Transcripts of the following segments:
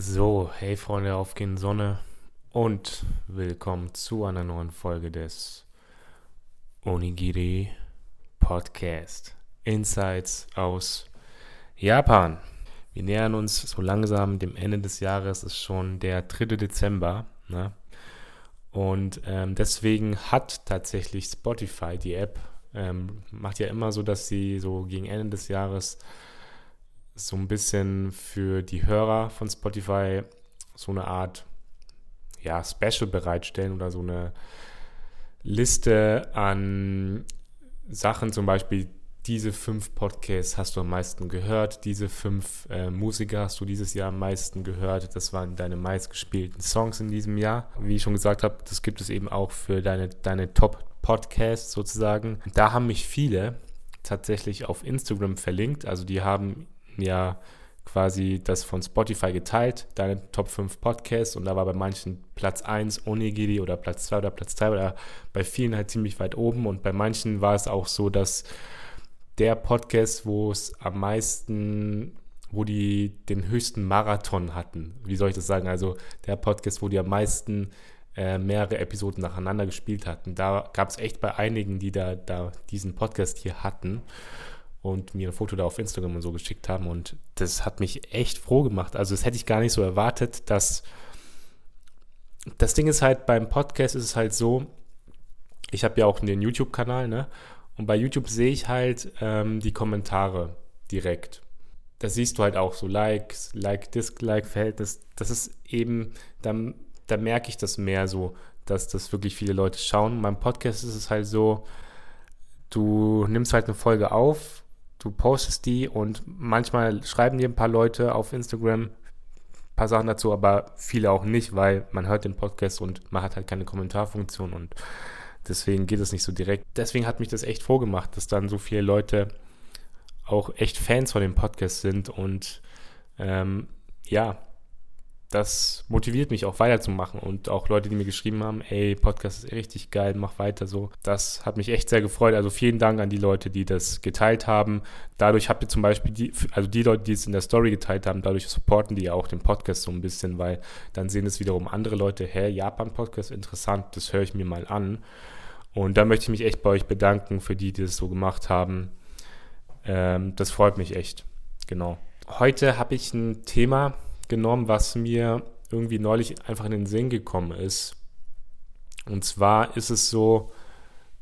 So, hey Freunde, aufgehende Sonne und willkommen zu einer neuen Folge des Onigiri Podcast. Insights aus Japan. Wir nähern uns so langsam dem Ende des Jahres, ist schon der 3. Dezember, ne? Und deswegen hat tatsächlich Spotify, die App, macht ja immer so, dass sie so gegen Ende des Jahres so ein bisschen für die Hörer von Spotify so eine Art, ja, Special bereitstellen oder so eine Liste an Sachen, zum Beispiel diese 5 Podcasts hast du am meisten gehört, diese 5 Musiker hast du dieses Jahr am meisten gehört, das waren deine meistgespielten Songs in diesem Jahr. Wie ich schon gesagt habe, das gibt es eben auch für deine Top-Podcasts sozusagen. Da haben mich viele tatsächlich auf Instagram verlinkt, also die haben ja quasi das von Spotify geteilt, deine Top 5 Podcasts, und da war bei manchen Platz 1 Onigiri oder Platz 2 oder Platz 3 oder bei vielen halt ziemlich weit oben, und bei manchen war es auch so, dass der Podcast, wo es am meisten, wo die den höchsten Marathon hatten, wie soll ich das sagen, also der Podcast, wo die am meisten mehrere Episoden nacheinander gespielt hatten, da gab es echt bei einigen, die da diesen Podcast hier hatten und mir ein Foto da auf Instagram und so geschickt haben, und das hat mich echt froh gemacht. Also das hätte ich gar nicht so erwartet, dass das Ding ist halt, beim Podcast ist es halt so, ich habe ja auch den YouTube-Kanal, ne? Und bei YouTube sehe ich halt die Kommentare direkt. Das siehst du halt auch so, Likes, Like-Dislike-Verhältnis, das ist eben, da merke ich das mehr so, dass das wirklich viele Leute schauen. Beim Podcast ist es halt so, du nimmst halt eine Folge auf, du postest die, und manchmal schreiben dir ein paar Leute auf Instagram ein paar Sachen dazu, aber viele auch nicht, weil man hört den Podcast und man hat halt keine Kommentarfunktion, und deswegen geht es nicht so direkt. Deswegen hat mich das echt froh gemacht, dass dann so viele Leute auch echt Fans von dem Podcast sind, und ja, das motiviert mich auch weiterzumachen, und auch Leute, die mir geschrieben haben, ey, Podcast ist richtig geil, mach weiter so. Das hat mich echt sehr gefreut. Also vielen Dank an die Leute, die das geteilt haben. Dadurch habt ihr zum Beispiel, die Leute, die es in der Story geteilt haben, dadurch supporten die ja auch den Podcast so ein bisschen, weil dann sehen es wiederum andere Leute, hä, Japan-Podcast, interessant, das höre ich mir mal an. Und da möchte ich mich echt bei euch bedanken für die das so gemacht haben. Das freut mich echt, genau. Heute habe ich ein Thema genommen, was mir irgendwie neulich einfach in den Sinn gekommen ist. Und zwar ist es so,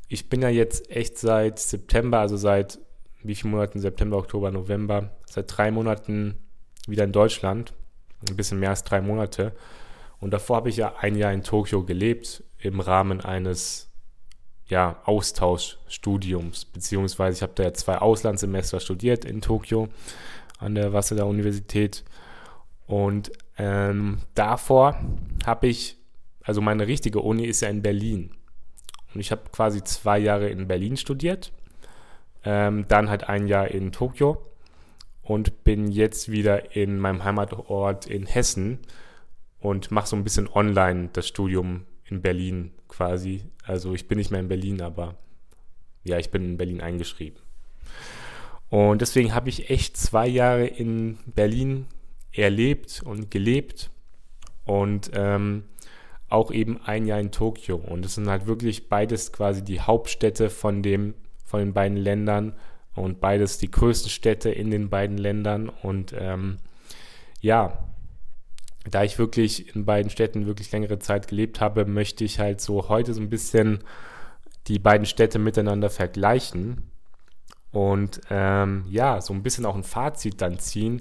ich bin ja jetzt echt seit September, also seit wie vielen Monaten, September, Oktober, November, seit 3 Monaten wieder in Deutschland, ein bisschen mehr als 3 Monate. Und davor habe ich ja ein Jahr in Tokio gelebt, im Rahmen eines, ja, Austauschstudiums, beziehungsweise ich habe da ja 2 Auslandssemester studiert in Tokio an der Waseda Universität. Und davor habe ich, also meine richtige Uni ist ja in Berlin. Und ich habe quasi 2 Jahre in Berlin studiert, dann halt ein Jahr in Tokio und bin jetzt wieder in meinem Heimatort in Hessen und mache so ein bisschen online das Studium in Berlin quasi. Also ich bin nicht mehr in Berlin, aber ja, ich bin in Berlin eingeschrieben. Und deswegen habe ich echt 2 Jahre in Berlin erlebt und gelebt und auch eben ein Jahr in Tokio, und es sind halt wirklich beides quasi die Hauptstädte von den beiden Ländern und beides die größten Städte in den beiden Ländern, und ja, da ich wirklich in beiden Städten wirklich längere Zeit gelebt habe, möchte ich halt so heute so ein bisschen die beiden Städte miteinander vergleichen und ja, so ein bisschen auch ein Fazit dann ziehen.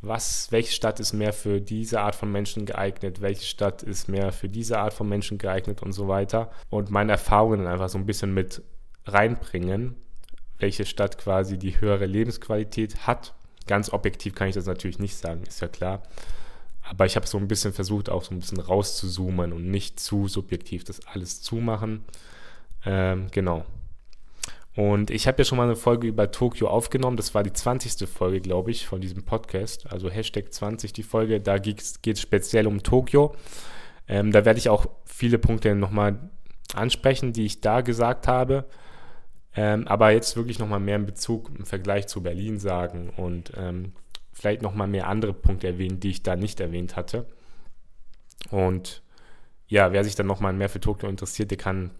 Welche Stadt ist mehr für diese Art von Menschen geeignet, welche Stadt ist mehr für diese Art von Menschen geeignet und so weiter, und meine Erfahrungen einfach so ein bisschen mit reinbringen, welche Stadt quasi die höhere Lebensqualität hat. Ganz objektiv kann ich das natürlich nicht sagen, ist ja klar, aber ich habe so ein bisschen versucht, auch so ein bisschen rauszuzoomen und nicht zu subjektiv das alles zumachen, genau. Und ich habe ja schon mal eine Folge über Tokio aufgenommen, das war die 20. Folge, glaube ich, von diesem Podcast, also Hashtag 20 die Folge, da geht es speziell um Tokio. Da werde ich auch viele Punkte nochmal ansprechen, die ich da gesagt habe, aber jetzt wirklich nochmal mehr im Vergleich zu Berlin sagen, und vielleicht nochmal mehr andere Punkte erwähnen, die ich da nicht erwähnt hatte. Und ja, wer sich dann nochmal mehr für Tokio interessiert, der kann,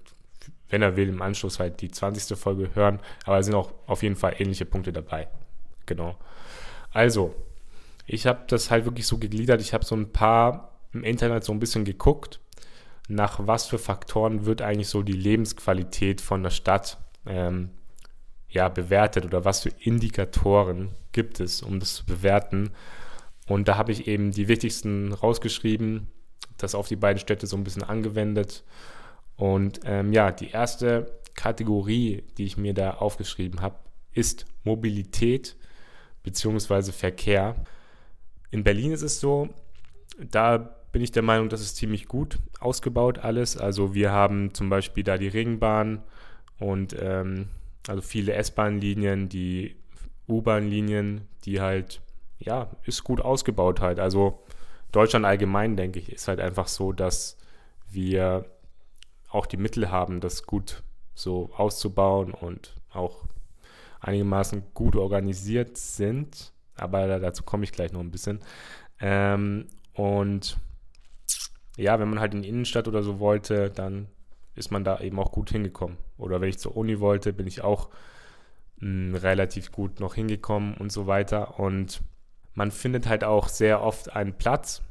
wenn er will, im Anschluss halt die 20. Folge hören. Aber es sind auch auf jeden Fall ähnliche Punkte dabei. Genau. Also, ich habe das halt wirklich so gegliedert. Ich habe so ein paar im Internet so ein bisschen geguckt, nach was für Faktoren wird eigentlich so die Lebensqualität von der Stadt bewertet oder was für Indikatoren gibt es, um das zu bewerten. Und da habe ich eben die wichtigsten rausgeschrieben, das auf die beiden Städte so ein bisschen angewendet. Und die erste Kategorie, die ich mir da aufgeschrieben habe, ist Mobilität bzw. Verkehr. In Berlin ist es so, da bin ich der Meinung, das ist ziemlich gut ausgebaut alles. Also wir haben zum Beispiel da die Ringbahn und also viele S-Bahn-Linien, die U-Bahn-Linien, die halt, ja, ist gut ausgebaut halt. Also Deutschland allgemein, denke ich, ist halt einfach so, dass wir auch die Mittel haben, das gut so auszubauen und auch einigermaßen gut organisiert sind. Aber dazu komme ich gleich noch ein bisschen. Und ja, wenn man halt in die Innenstadt oder so wollte, dann ist man da eben auch gut hingekommen. Oder wenn ich zur Uni wollte, bin ich auch relativ gut noch hingekommen und so weiter. Und man findet halt auch sehr oft einen Platz,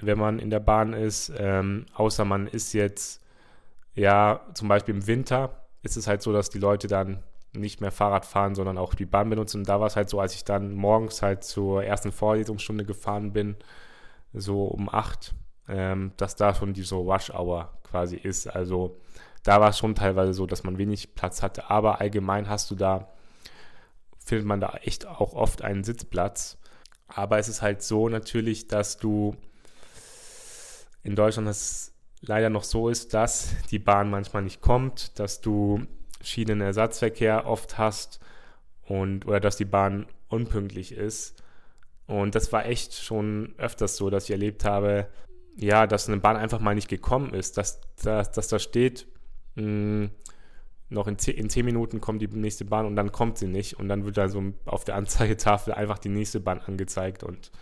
wenn man in der Bahn ist, außer man ist jetzt, ja, zum Beispiel im Winter ist es halt so, dass die Leute dann nicht mehr Fahrrad fahren, sondern auch die Bahn benutzen. Und da war es halt so, als ich dann morgens halt zur ersten Vorlesungsstunde gefahren bin, so um 8, dass da schon die so Rush Hour quasi ist. Also da war es schon teilweise so, dass man wenig Platz hatte. Aber allgemein findet man da echt auch oft einen Sitzplatz. Aber es ist halt so natürlich, dass du in Deutschland das leider noch so ist, dass die Bahn manchmal nicht kommt, dass du Schienenersatzverkehr oft hast oder dass die Bahn unpünktlich ist. Und das war echt schon öfters so, dass ich erlebt habe, ja, dass eine Bahn einfach mal nicht gekommen ist, dass da steht, noch in 10 Minuten kommt die nächste Bahn und dann kommt sie nicht und dann wird da so auf der Anzeigetafel einfach die nächste Bahn angezeigt. Und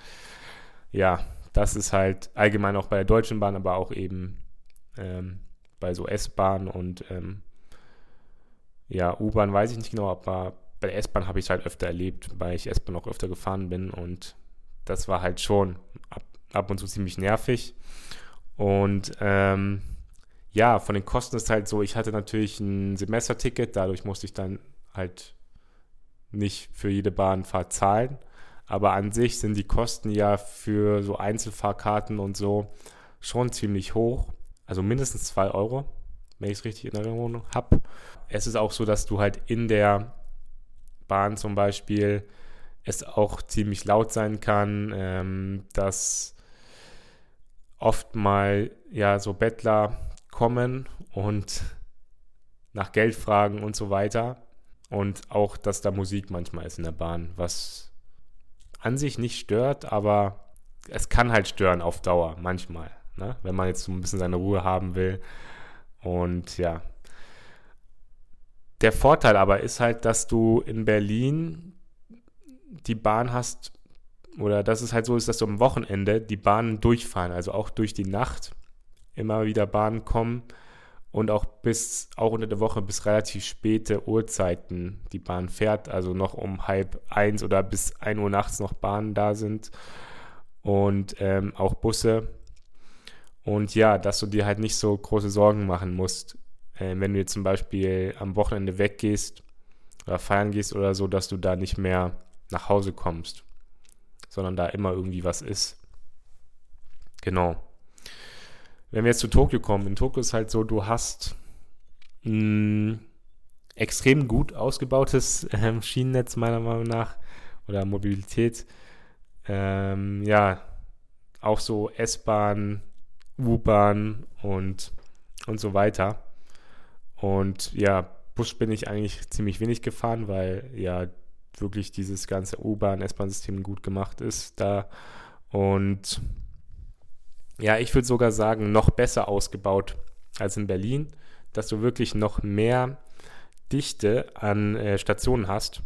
ja, das ist halt allgemein auch bei der Deutschen Bahn, aber auch eben bei so S-Bahn und U-Bahn weiß ich nicht genau, aber bei der S-Bahn habe ich es halt öfter erlebt, weil ich S-Bahn auch öfter gefahren bin und das war halt schon ab und zu ziemlich nervig. Und von den Kosten ist halt so, ich hatte natürlich ein Semesterticket, dadurch musste ich dann halt nicht für jede Bahnfahrt zahlen, aber an sich sind die Kosten ja für so Einzelfahrkarten und so schon ziemlich hoch, also mindestens 2 Euro, wenn ich es richtig in Erinnerung habe. Es ist auch so, dass du halt in der Bahn zum Beispiel es auch ziemlich laut sein kann, dass oft mal ja so Bettler kommen und nach Geld fragen und so weiter und auch, dass da Musik manchmal ist in der Bahn, was an sich nicht stört, aber es kann halt stören auf Dauer manchmal, ne? Wenn man jetzt so ein bisschen seine Ruhe haben will. Und ja, der Vorteil aber ist halt, dass du in Berlin die Bahn hast oder dass es halt so ist, dass du am Wochenende die Bahnen durchfahren, also auch durch die Nacht immer wieder Bahnen kommen und auch unter der Woche bis relativ späte Uhrzeiten die Bahn fährt, also noch um 12:30 oder bis 1 Uhr nachts noch Bahnen da sind und auch Busse. Und ja, dass du dir halt nicht so große Sorgen machen musst, wenn du jetzt zum Beispiel am Wochenende weggehst oder feiern gehst oder so, dass du da nicht mehr nach Hause kommst, sondern da immer irgendwie was ist. Genau. Wenn wir jetzt zu Tokio kommen, in Tokio ist halt so, du hast extrem gut ausgebautes Schienennetz meiner Meinung nach oder Mobilität. Auch so S-Bahn, U-Bahn und so weiter. Und ja, Bus bin ich eigentlich ziemlich wenig gefahren, weil ja wirklich dieses ganze U-Bahn, S-Bahn-System gut gemacht ist da. Und ja, ich würde sogar sagen, noch besser ausgebaut als in Berlin, dass du wirklich noch mehr Dichte an Stationen hast.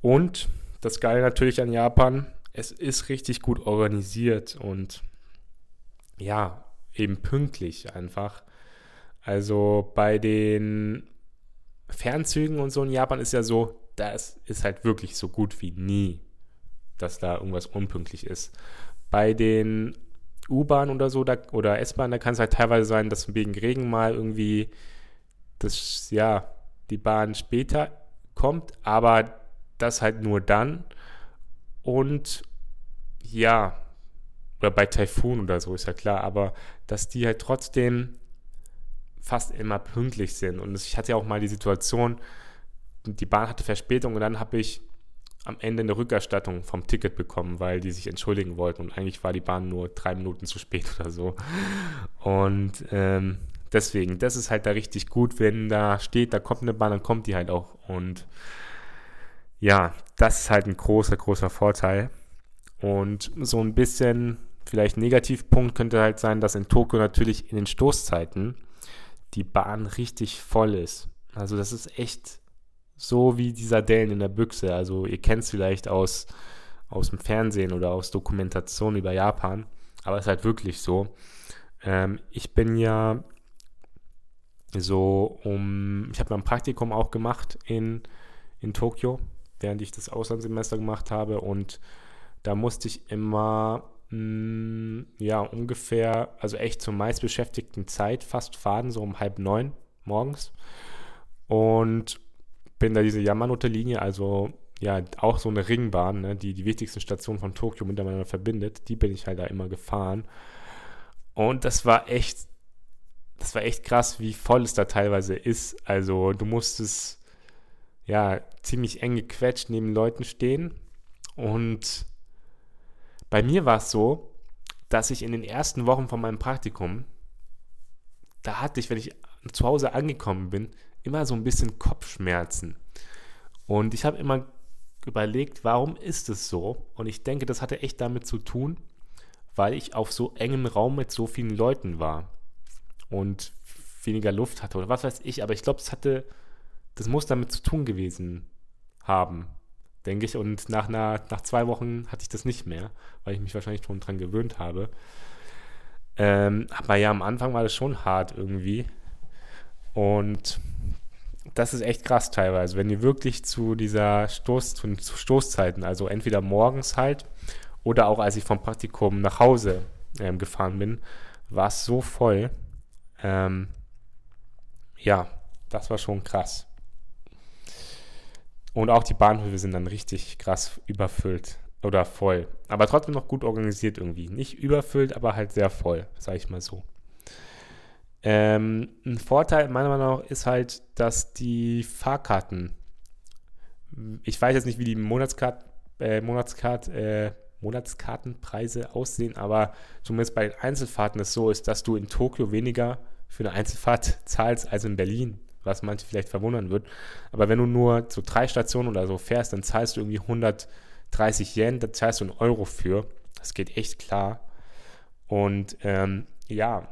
Und das Geile natürlich an Japan, Es ist richtig gut organisiert und ja, eben pünktlich einfach. Also bei den Fernzügen und so in Japan ist ja so, das ist halt wirklich so gut wie nie, dass da irgendwas unpünktlich ist. Bei den U-Bahnen oder so, oder S-Bahnen, da kann es halt teilweise sein, dass wegen Regen mal irgendwie das, ja, die Bahn später kommt, aber das halt nur dann. Und ja, oder bei Taifun oder so, ist ja klar, aber dass die halt trotzdem fast immer pünktlich sind. Und ich hatte ja auch mal die Situation, die Bahn hatte Verspätung und dann habe ich am Ende eine Rückerstattung vom Ticket bekommen, weil die sich entschuldigen wollten und eigentlich war die Bahn nur 3 Minuten zu spät oder so. Und deswegen, das ist halt da richtig gut, wenn da steht, da kommt eine Bahn, dann kommt die halt auch. Und ja, das ist halt ein großer, großer Vorteil. Und so ein bisschen vielleicht ein Negativpunkt könnte halt sein, dass in Tokio natürlich in den Stoßzeiten die Bahn richtig voll ist. Also das ist echt so wie die Sardellen in der Büchse. Also ihr kennt es vielleicht aus dem Fernsehen oder aus Dokumentationen über Japan, aber es ist halt wirklich so. Ich bin ja so ich habe mein Praktikum auch gemacht in Tokio, während ich das Auslandssemester gemacht habe, und da musste ich immer ungefähr, also echt zur meistbeschäftigten Zeit fast fahren, so um 8:30 morgens, und bin da diese Yamanote-Linie, also ja, auch so eine Ringbahn, ne, die die wichtigsten Stationen von Tokio miteinander verbindet, die bin ich halt da immer gefahren, und das war echt krass, wie voll es da teilweise ist. Also du musstest ja ziemlich eng gequetscht neben Leuten stehen, und bei mir war es so, dass ich in den ersten Wochen von meinem Praktikum, da hatte ich, wenn ich zu Hause angekommen bin, immer so ein bisschen Kopfschmerzen. Und ich habe immer überlegt, warum ist es so? Und ich denke, das hatte echt damit zu tun, weil ich auf so engem Raum mit so vielen Leuten war und weniger Luft hatte oder was weiß ich. Aber ich glaube, das muss damit zu tun gewesen haben, denke ich, und nach 2 Wochen hatte ich das nicht mehr, weil ich mich wahrscheinlich schon dran gewöhnt habe. Aber ja, am Anfang war das schon hart irgendwie, und das ist echt krass teilweise, wenn ihr wirklich zu Stoßzeiten, also entweder morgens halt oder auch als ich vom Praktikum nach Hause gefahren bin, war es so voll. Ja, das war schon krass. Und auch die Bahnhöfe sind dann richtig krass überfüllt oder voll. Aber trotzdem noch gut organisiert irgendwie. Nicht überfüllt, aber halt sehr voll, sage ich mal so. Ein Vorteil meiner Meinung nach ist halt, dass die Fahrkarten, ich weiß jetzt nicht, wie die Monatskartenpreise aussehen, aber zumindest bei den Einzelfahrten ist es so, dass du in Tokio weniger für eine Einzelfahrt zahlst als in Berlin, was manche vielleicht verwundern wird. Aber wenn du nur zu 3 Stationen oder so fährst, dann zahlst du irgendwie 130 Yen, da zahlst du 1 Euro für. Das geht echt klar. Und ja,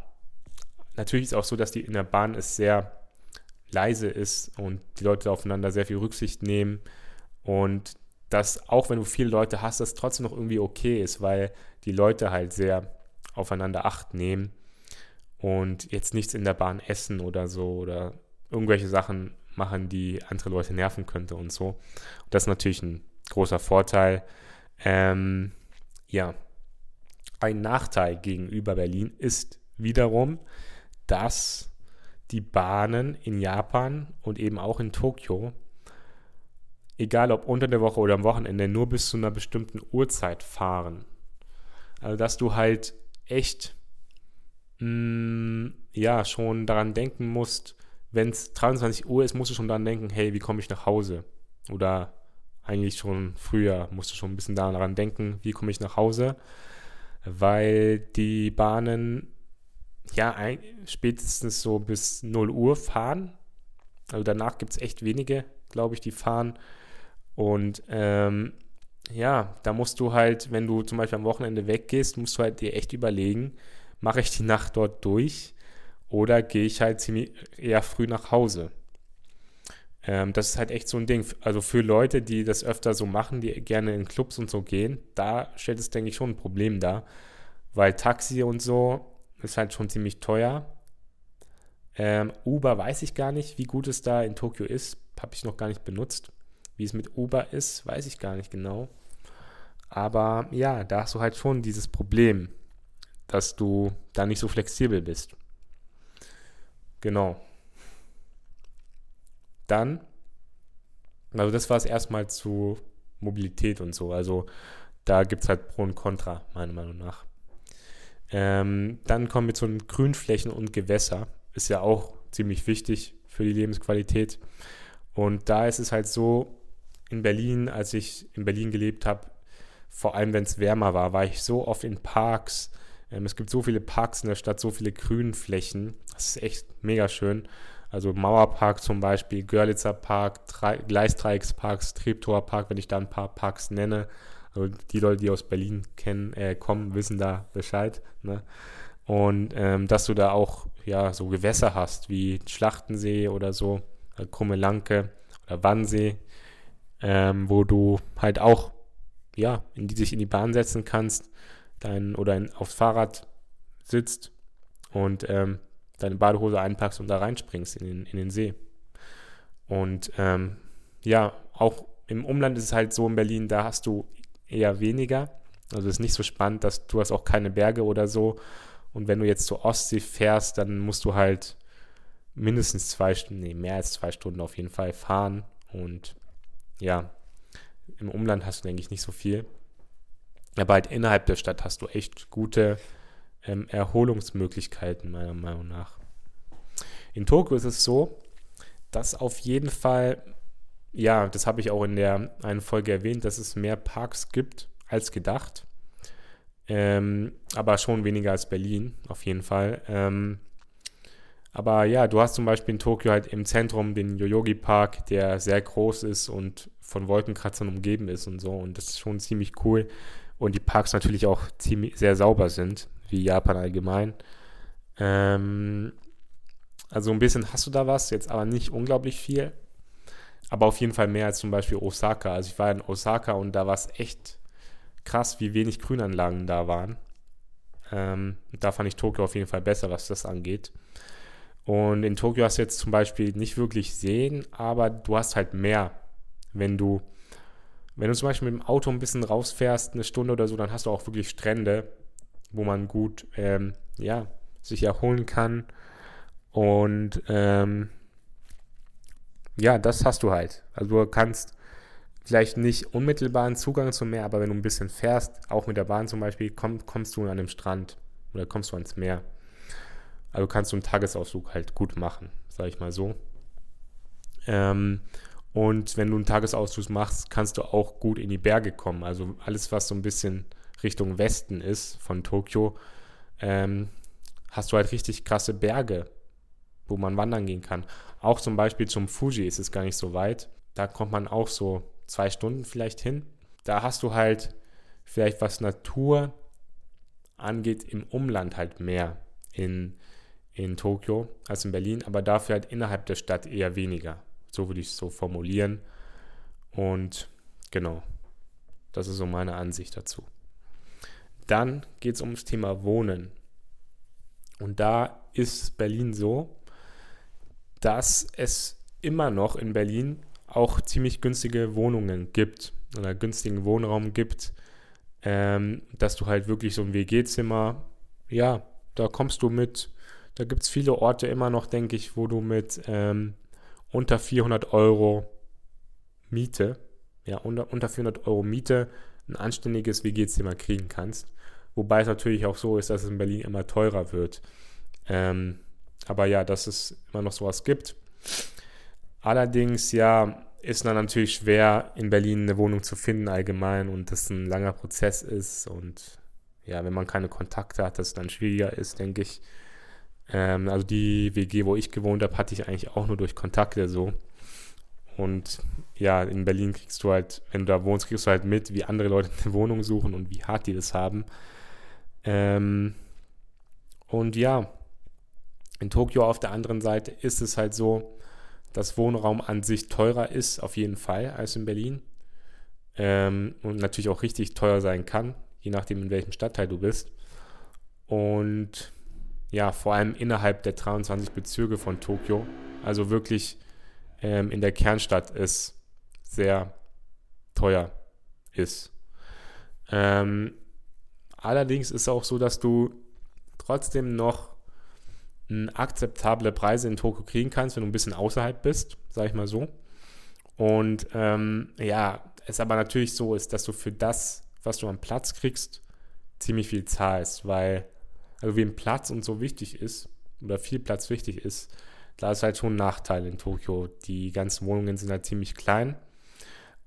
natürlich ist auch so, dass die in der Bahn es sehr leise ist und die Leute aufeinander sehr viel Rücksicht nehmen. Und dass, auch wenn du viele Leute hast, das trotzdem noch irgendwie okay ist, weil die Leute halt sehr aufeinander Acht nehmen und jetzt nichts in der Bahn essen oder so oder irgendwelche Sachen machen, die andere Leute nerven könnte und so. Und das ist natürlich ein großer Vorteil. Ja, ein Nachteil gegenüber Berlin ist wiederum, dass die Bahnen in Japan und eben auch in Tokio, egal ob unter der Woche oder am Wochenende, nur bis zu einer bestimmten Uhrzeit fahren. Also dass du halt echt schon daran denken musst, wenn es 23 Uhr ist, musst du schon daran denken, hey, wie komme ich nach Hause? Oder eigentlich schon früher musst du schon ein bisschen daran denken, wie komme ich nach Hause? Weil die Bahnen ja spätestens so bis 0 Uhr fahren. Also danach gibt es echt wenige, glaube ich, die fahren. Und da musst du halt, wenn du zum Beispiel am Wochenende weggehst, musst du halt dir echt überlegen, mache ich die Nacht dort durch? Oder gehe ich halt ziemlich eher früh nach Hause? Das ist halt echt so ein Ding. Also für Leute, die das öfter so machen, die gerne in Clubs und so gehen, da stellt es, denke ich, schon ein Problem dar. Weil Taxi und so ist halt schon ziemlich teuer. Uber weiß ich gar nicht, wie gut es da in Tokio ist. Habe ich noch gar nicht benutzt. Wie es mit Uber ist, weiß ich gar nicht genau. Aber ja, da hast du halt schon dieses Problem, dass du da nicht so flexibel bist. Genau. Dann, also das war es erstmal zu Mobilität und so. Also da gibt es halt Pro und Contra, meiner Meinung nach. Dann kommen wir zu den Grünflächen und Gewässer. Ist ja auch ziemlich wichtig für die Lebensqualität. Und da ist es halt so, in Berlin, als ich in Berlin gelebt habe, vor allem wenn es wärmer war, war ich so oft in Parks. Es gibt so viele Parks in der Stadt, so viele Grünflächen. Das ist echt mega schön. Also Mauerpark zum Beispiel, Görlitzer Park, Gleisdreieckspark, Treptower Park, wenn ich da ein paar Parks nenne. Also die Leute, die aus Berlin kommen, wissen da Bescheid. Ne? Und dass du da auch ja so Gewässer hast, wie Schlachtensee oder so, Krummelanke oder Wannsee, wo du halt auch ja, dich in die Bahn setzen kannst aufs Fahrrad sitzt und deine Badehose einpackst und da reinspringst in den See. Und ja, auch im Umland ist es halt so in Berlin, da hast du eher weniger. Also es ist nicht so spannend, dass du hast auch keine Berge oder so. Und wenn du jetzt zur Ostsee fährst, dann musst du halt mindestens 2 Stunden, mehr als 2 Stunden auf jeden Fall fahren. Und ja, im Umland hast du, denke ich, nicht so viel. Aber halt innerhalb der Stadt hast du echt gute Erholungsmöglichkeiten, meiner Meinung nach. In Tokio ist es so, dass auf jeden Fall, ja, das habe ich auch in der einen Folge erwähnt, dass es mehr Parks gibt als gedacht. Aber schon weniger als Berlin, auf jeden Fall. Aber ja, du hast zum Beispiel in Tokio halt im Zentrum den Yoyogi Park, der sehr groß ist und von Wolkenkratzern umgeben ist und so. Und das ist schon ziemlich cool. Und die Parks natürlich auch sehr sauber sind, wie Japan allgemein. Also ein bisschen hast du da was, jetzt aber nicht unglaublich viel. Aber auf jeden Fall mehr als zum Beispiel Osaka. Also ich war in Osaka und da war es echt krass, wie wenig Grünanlagen da waren. Da fand ich Tokio auf jeden Fall besser, was das angeht. Und in Tokio hast du jetzt zum Beispiel nicht wirklich Seen, aber du hast halt mehr. Wenn du zum Beispiel mit dem Auto ein bisschen rausfährst, 1 Stunde oder so, dann hast du auch wirklich Strände, wo man gut sich erholen kann. Und ja, das hast du halt. Also du kannst vielleicht nicht unmittelbaren Zugang zum Meer, aber wenn du ein bisschen fährst, auch mit der Bahn zum Beispiel, kommst du an einem Strand oder kommst du ans Meer. Also kannst du einen Tagesausflug halt gut machen, sag ich mal so. Und wenn du einen Tagesausflug machst, kannst du auch gut in die Berge kommen. Also alles, was so ein bisschen Richtung Westen ist von Tokio, hast du halt richtig krasse Berge, wo man wandern gehen kann. Auch zum Beispiel zum Fuji ist es gar nicht so weit. Da kommt man auch so 2 Stunden vielleicht hin. Da hast du halt vielleicht, was Natur angeht, im Umland halt mehr in Tokio als in Berlin, aber dafür halt innerhalb der Stadt eher weniger. So würde ich es so formulieren. Und genau, das ist so meine Ansicht dazu. Dann geht es ums Thema Wohnen. Und da ist Berlin so, dass es immer noch in Berlin auch ziemlich günstige Wohnungen gibt oder günstigen Wohnraum gibt, dass du halt wirklich so ein WG-Zimmer, ja, da kommst du mit, da gibt es viele Orte immer noch, denke ich, wo du mit unter 400 € Miete, ja, unter 400 € Miete ein anständiges WG-Zimmer kriegen kannst. Wobei es natürlich auch so ist, dass es in Berlin immer teurer wird. Aber ja, dass es immer noch sowas gibt. Allerdings, ja, ist dann natürlich schwer, in Berlin eine Wohnung zu finden allgemein und dass es ein langer Prozess ist und ja, wenn man keine Kontakte hat, dass es dann schwieriger ist, denke ich. Also die WG, wo ich gewohnt habe, hatte ich eigentlich auch nur durch Kontakte so. Und ja, in Berlin kriegst du halt, wenn du da wohnst, kriegst du halt mit, wie andere Leute eine Wohnung suchen und wie hart die das haben. Und ja, in Tokio auf der anderen Seite ist es halt so, dass Wohnraum an sich teurer ist, auf jeden Fall, als in Berlin. Und natürlich auch richtig teuer sein kann, je nachdem, in welchem Stadtteil du bist. Und ja, vor allem innerhalb der 23 Bezirke von Tokio, also wirklich in der Kernstadt, ist sehr teuer ist. Allerdings ist es auch so, dass du trotzdem noch akzeptable Preise in Tokio kriegen kannst, wenn du ein bisschen außerhalb bist, sag ich mal so. Und ja, es aber natürlich so ist, dass du für das, was du am Platz kriegst, ziemlich viel zahlst, weil, also wie ein Platz und so wichtig ist, oder viel Platz wichtig ist, da ist halt schon ein Nachteil in Tokio. Die ganzen Wohnungen sind halt ziemlich klein.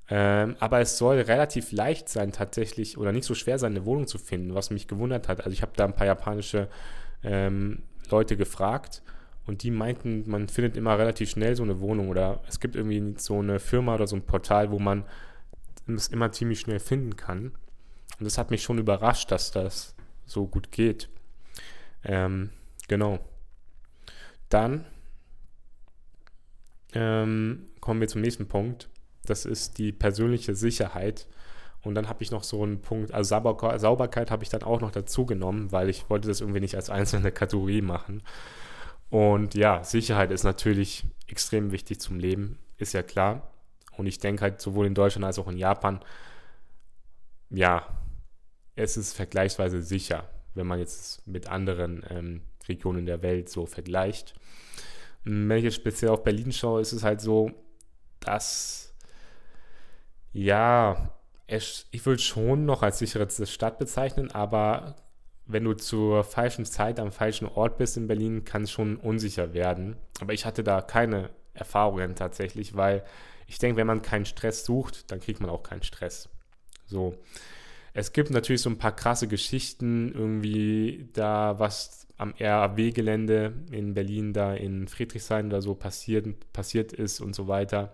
Aber es soll relativ leicht sein tatsächlich, oder nicht so schwer sein, eine Wohnung zu finden, was mich gewundert hat. Also ich habe da ein paar japanische Leute gefragt und die meinten, man findet immer relativ schnell so eine Wohnung, oder es gibt irgendwie so eine Firma oder so ein Portal, wo man es immer ziemlich schnell finden kann. Und das hat mich schon überrascht, dass das so gut geht. Genau. Dann kommen wir zum nächsten Punkt. Das ist die persönliche Sicherheit. Und dann habe ich noch so einen Punkt, also Sauberkeit habe ich dann auch noch dazu genommen, weil ich wollte das irgendwie nicht als einzelne Kategorie machen. Und ja, Sicherheit ist natürlich extrem wichtig zum Leben, ist ja klar. Und ich denke halt sowohl in Deutschland als auch in Japan, ja, es ist vergleichsweise sicher, wenn man jetzt mit anderen Regionen der Welt so vergleicht. Wenn ich jetzt speziell auf Berlin schaue, ist es halt so, dass, ja, ich würde schon noch als sichere Stadt bezeichnen, aber wenn du zur falschen Zeit am falschen Ort bist in Berlin, kann es schon unsicher werden. Aber ich hatte da keine Erfahrungen tatsächlich, weil ich denke, wenn man keinen Stress sucht, dann kriegt man auch keinen Stress. So. Es gibt natürlich so ein paar krasse Geschichten, irgendwie da was am RAW-Gelände in Berlin, da in Friedrichshain oder so passiert ist und so weiter.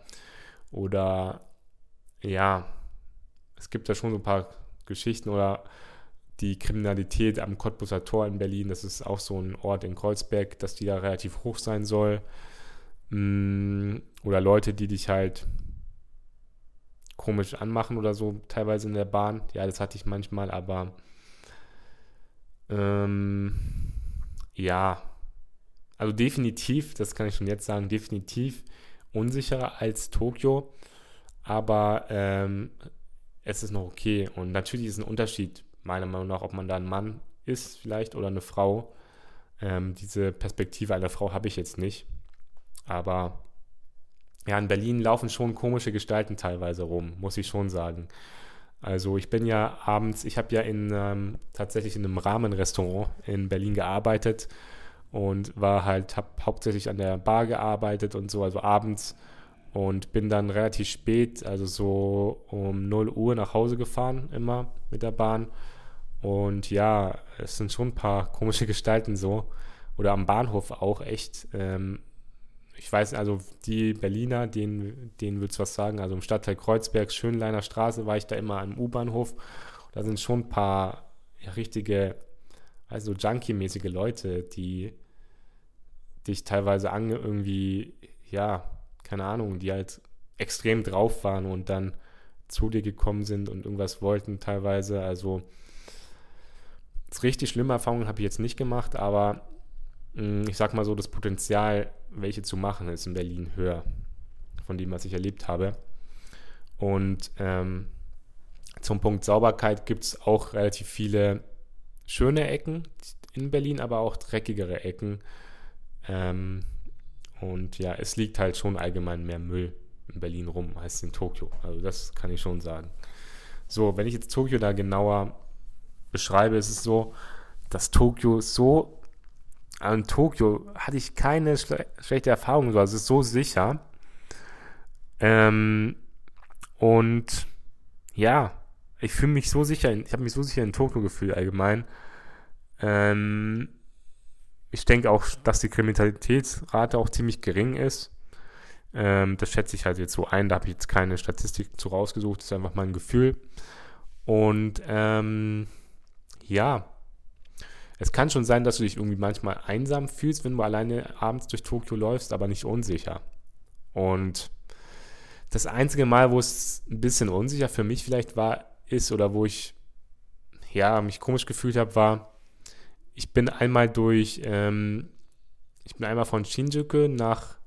Oder ja, es gibt da schon so ein paar Geschichten, oder die Kriminalität am Kottbusser Tor in Berlin, das ist auch so ein Ort in Kreuzberg, dass die da relativ hoch sein soll. Oder Leute, die dich halt komisch anmachen oder so, teilweise in der Bahn. Ja, das hatte ich manchmal, aber ja, also definitiv, das kann ich schon jetzt sagen, definitiv unsicherer als Tokio, aber es ist noch okay. Und natürlich ist ein Unterschied, meiner Meinung nach, ob man da ein Mann ist vielleicht oder eine Frau. Diese Perspektive einer Frau habe ich jetzt nicht. Aber ja, in Berlin laufen schon komische Gestalten teilweise rum, muss ich schon sagen. Also ich bin ja abends, ich habe ja tatsächlich in einem Ramen-Restaurant in Berlin gearbeitet und habe hauptsächlich an der Bar gearbeitet und so, also abends. Und bin dann relativ spät, also so um 0 Uhr nach Hause gefahren, immer mit der Bahn. Und ja, es sind schon ein paar komische Gestalten so. Oder am Bahnhof auch echt. Ich weiß, also die Berliner, denen würdest du was sagen. Also im Stadtteil Kreuzberg, Schönleiner Straße, war ich da immer am U-Bahnhof. Da sind schon ein paar richtige, also Junkie-mäßige Leute, die dich teilweise irgendwie, ja, keine Ahnung, die halt extrem drauf waren und dann zu dir gekommen sind und irgendwas wollten teilweise. Also richtig schlimme Erfahrungen habe ich jetzt nicht gemacht, aber ich sag mal so, das Potenzial, welche zu machen, ist in Berlin höher, von dem, was ich erlebt habe. Und zum Punkt Sauberkeit gibt es auch relativ viele schöne Ecken in Berlin, aber auch dreckigere Ecken. Und ja, es liegt halt schon allgemein mehr Müll in Berlin rum als in Tokio. Also das kann ich schon sagen. So, wenn ich jetzt Tokio da genauer beschreibe, ist es so, dass Tokio so... In Tokio hatte ich keine schlechte Erfahrung. Also es ist so sicher. Und ja, ich fühle mich so sicher. Ich habe mich so sicher in Tokio gefühlt allgemein. Ich denke auch, dass die Kriminalitätsrate auch ziemlich gering ist. Das schätze ich halt jetzt so ein. Da habe ich jetzt keine Statistik zu rausgesucht. Das ist einfach mein Gefühl. Und ja, es kann schon sein, dass du dich irgendwie manchmal einsam fühlst, wenn du alleine abends durch Tokio läufst, aber nicht unsicher. Und das einzige Mal, wo es ein bisschen unsicher für mich vielleicht ist oder wo ich mich komisch gefühlt habe, war, ich bin einmal von Shinjuku nach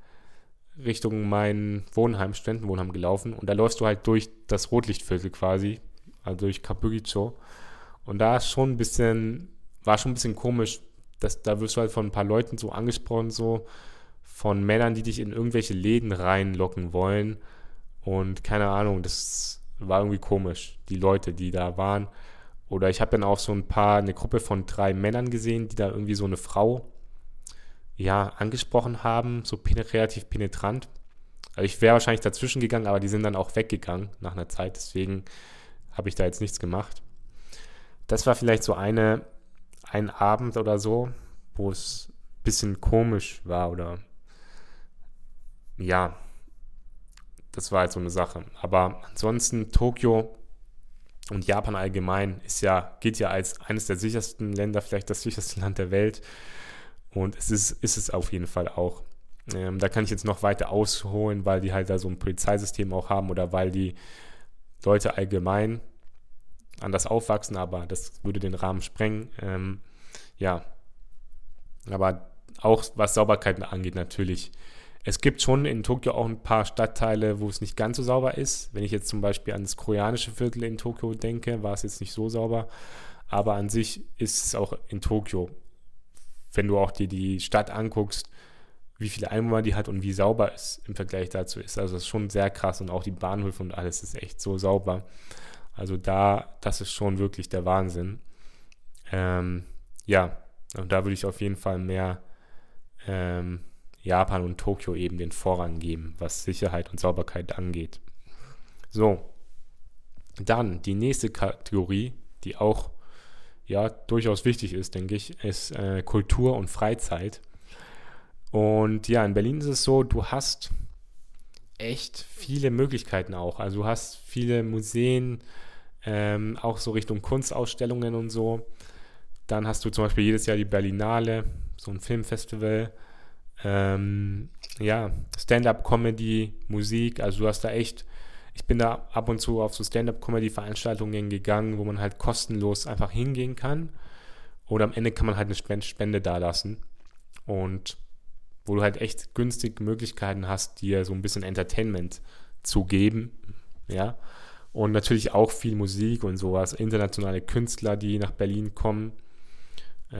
Richtung mein Wohnheim, Studentenwohnheim gelaufen, und da läufst du halt durch das Rotlichtviertel quasi, also durch Kabukicho, und da ist war schon ein bisschen komisch, dass da wirst du halt von ein paar Leuten so angesprochen, so von Männern, die dich in irgendwelche Läden reinlocken wollen, und keine Ahnung, das war irgendwie komisch, die Leute, die da waren. Oder ich habe dann auch eine Gruppe von 3 Männern gesehen, die da irgendwie so eine Frau angesprochen haben, so relativ penetrant. Also ich wäre wahrscheinlich dazwischen gegangen, aber die sind dann auch weggegangen nach einer Zeit, deswegen habe ich da jetzt nichts gemacht. Das war vielleicht so ein Abend oder so, wo es ein bisschen komisch war oder das war halt so eine Sache. Aber ansonsten Tokio und Japan allgemein gilt als eines der sichersten Länder, vielleicht das sicherste Land der Welt. Und es ist auf jeden Fall auch. Da kann ich jetzt noch weiter ausholen, weil die halt da so ein Polizeisystem auch haben oder weil die Leute allgemein anders aufwachsen, aber das würde den Rahmen sprengen. Aber auch was Sauberkeiten angeht natürlich. Es gibt schon in Tokio auch ein paar Stadtteile, wo es nicht ganz so sauber ist. Wenn ich jetzt zum Beispiel an das koreanische Viertel in Tokio denke, war es jetzt nicht so sauber. Aber an sich ist es auch in Tokio, wenn du auch dir die Stadt anguckst, wie viele Einwohner die hat und wie sauber es im Vergleich dazu ist. Also das ist schon sehr krass, und auch die Bahnhöfe und alles ist echt so sauber. Also das ist schon wirklich der Wahnsinn. Und da würde ich auf jeden Fall mehr Japan und Tokio eben den Vorrang geben, was Sicherheit und Sauberkeit angeht. So, dann die nächste Kategorie, die auch durchaus wichtig ist, denke ich, ist Kultur und Freizeit. Und in Berlin ist es so, du hast echt viele Möglichkeiten auch. Also du hast viele Museen, auch so Richtung Kunstausstellungen und so. Dann hast du zum Beispiel jedes Jahr die Berlinale, so ein Filmfestival. Stand-up-Comedy, Musik. Also du hast da echt... Ich bin da ab und zu auf so Stand-up-Comedy-Veranstaltungen gegangen, wo man halt kostenlos einfach hingehen kann. Oder am Ende kann man halt eine Spende dalassen. Und wo du halt echt günstig Möglichkeiten hast, dir so ein bisschen Entertainment zu geben. Ja. Und natürlich auch viel Musik und sowas. Internationale Künstler, die nach Berlin kommen. Ich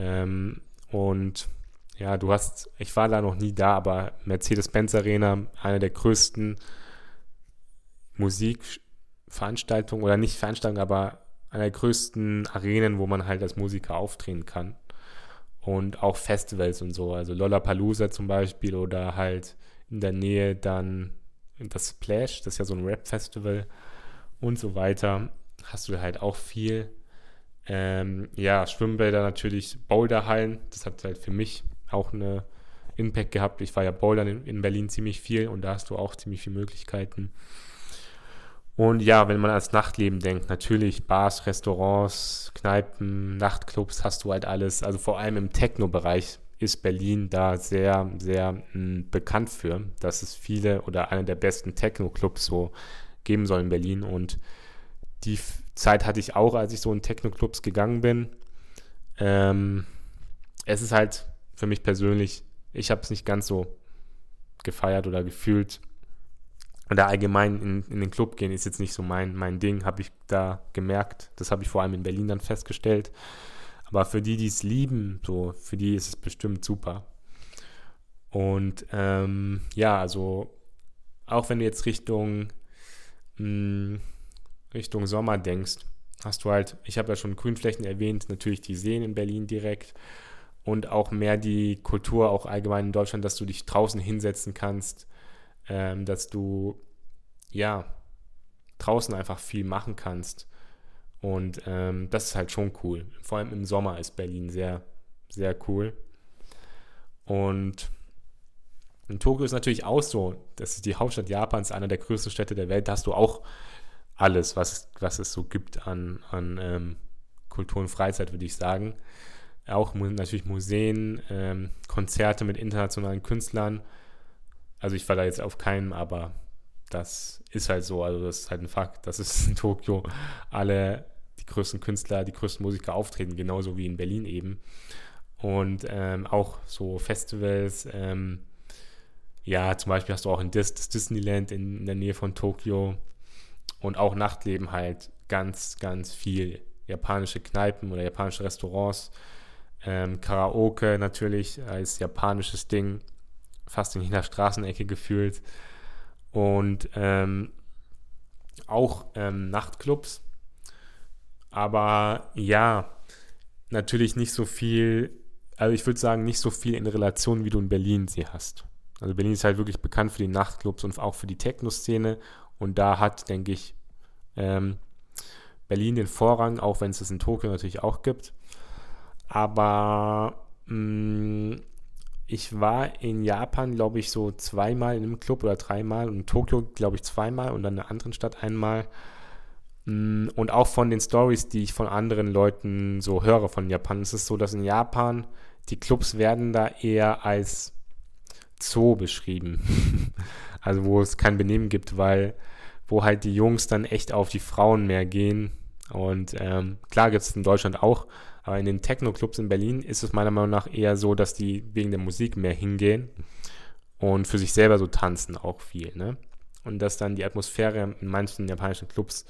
war da noch nie da, aber Mercedes-Benz Arena, eine der größten Musikveranstaltungen, oder nicht Veranstaltungen, aber einer der größten Arenen, wo man halt als Musiker auftreten kann, und auch Festivals und so, also Lollapalooza zum Beispiel oder halt in der Nähe dann das Splash, das ist ja so ein Rap-Festival und so weiter, hast du halt auch viel, Schwimmbäder natürlich, Boulderhallen, das hat halt für mich auch einen Impact gehabt, ich war ja Bouldern in Berlin ziemlich viel und da hast du auch ziemlich viele Möglichkeiten. Und wenn man ans Nachtleben denkt, natürlich Bars, Restaurants, Kneipen, Nachtclubs, hast du halt alles. Also vor allem im Techno-Bereich ist Berlin da sehr, sehr bekannt für, dass es viele oder eine der besten Techno-Clubs so geben soll in Berlin. Und die Zeit hatte ich auch, als ich so in Techno-Clubs gegangen bin. Es ist halt für mich persönlich, ich habe es nicht ganz so gefeiert oder gefühlt. Oder allgemein in den Club gehen ist jetzt nicht so mein Ding, habe ich da gemerkt. Das habe ich vor allem in Berlin dann festgestellt. Aber für die, die es lieben, so, für die ist es bestimmt super. Und also auch wenn du jetzt Richtung Sommer denkst, hast du halt, ich habe ja schon Grünflächen erwähnt, natürlich die Seen in Berlin direkt und auch mehr die Kultur auch allgemein in Deutschland, dass du dich draußen hinsetzen kannst, dass du draußen einfach viel machen kannst, und das ist halt schon cool. Vor allem im Sommer ist Berlin sehr, sehr cool. Und in Tokio ist natürlich auch so, das ist die Hauptstadt Japans, eine der größten Städte der Welt, da hast du auch alles, was es so gibt an Kultur und Freizeit, würde ich sagen. Auch natürlich Museen, Konzerte mit internationalen Künstlern, Also ich war da jetzt auf keinem, aber das ist halt so. Also das ist halt ein Fakt, dass es in Tokio alle die größten Künstler, die größten Musiker auftreten, genauso wie in Berlin eben. Und auch so Festivals, ja, zum Beispiel hast du auch das Disneyland in der Nähe von Tokio und auch Nachtleben halt ganz, ganz viel. Japanische Kneipen oder japanische Restaurants, Karaoke natürlich als japanisches Ding, fast in jeder Straßenecke gefühlt. Und auch Nachtclubs. Aber ja, natürlich nicht so viel, also ich würde sagen, nicht so viel in Relation, wie du in Berlin sie hast. Also Berlin ist halt wirklich bekannt für die Nachtclubs und auch für die Techno-Szene. Und da hat, denke ich, Berlin den Vorrang, auch wenn es das in Tokio natürlich auch gibt. Aber ich war in Japan, glaube ich, so zweimal in einem Club oder dreimal und in Tokio, glaube ich, zweimal und dann in einer anderen Stadt einmal. Und auch von den Stories, die ich von anderen Leuten so höre von Japan, ist es so, dass in Japan die Clubs werden da eher als Zoo beschrieben. Also wo es kein Benehmen gibt, weil wo halt die Jungs dann echt auf die Frauen mehr gehen. Und klar gibt es in Deutschland auch, aber in den Techno-Clubs in Berlin ist es meiner Meinung nach eher so, dass die wegen der Musik mehr hingehen und für sich selber so tanzen auch viel, ne? Und dass dann die Atmosphäre in manchen japanischen Clubs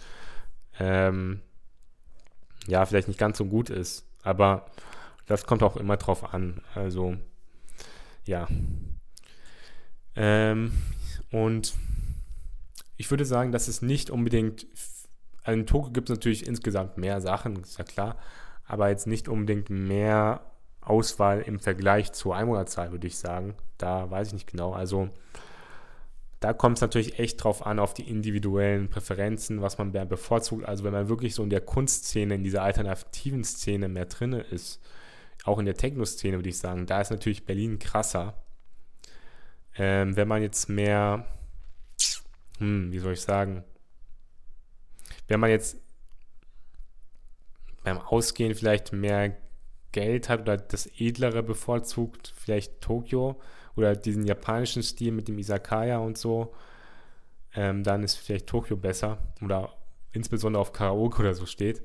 ja, vielleicht nicht ganz so gut ist, aber das kommt auch immer drauf an. Also, ja. Und ich würde sagen, dass es nicht unbedingt, also in Tokio gibt es natürlich insgesamt mehr Sachen, ist ja klar, aber jetzt nicht unbedingt mehr Auswahl im Vergleich zur Einwohnerzahl, würde ich sagen. Da weiß ich nicht genau. Also da kommt es natürlich echt drauf an, auf die individuellen Präferenzen, was man mehr bevorzugt. Also wenn man wirklich so in der Kunstszene, in dieser alternativen Szene mehr drin ist, auch in der Techno-Szene, würde ich sagen, da ist natürlich Berlin krasser. Wenn man jetzt mehr wie soll ich sagen, wenn man jetzt beim Ausgehen vielleicht mehr Geld hat oder das Edlere bevorzugt, vielleicht Tokio oder diesen japanischen Stil mit dem Izakaya und so, dann ist vielleicht Tokio besser oder insbesondere auf Karaoke oder so steht.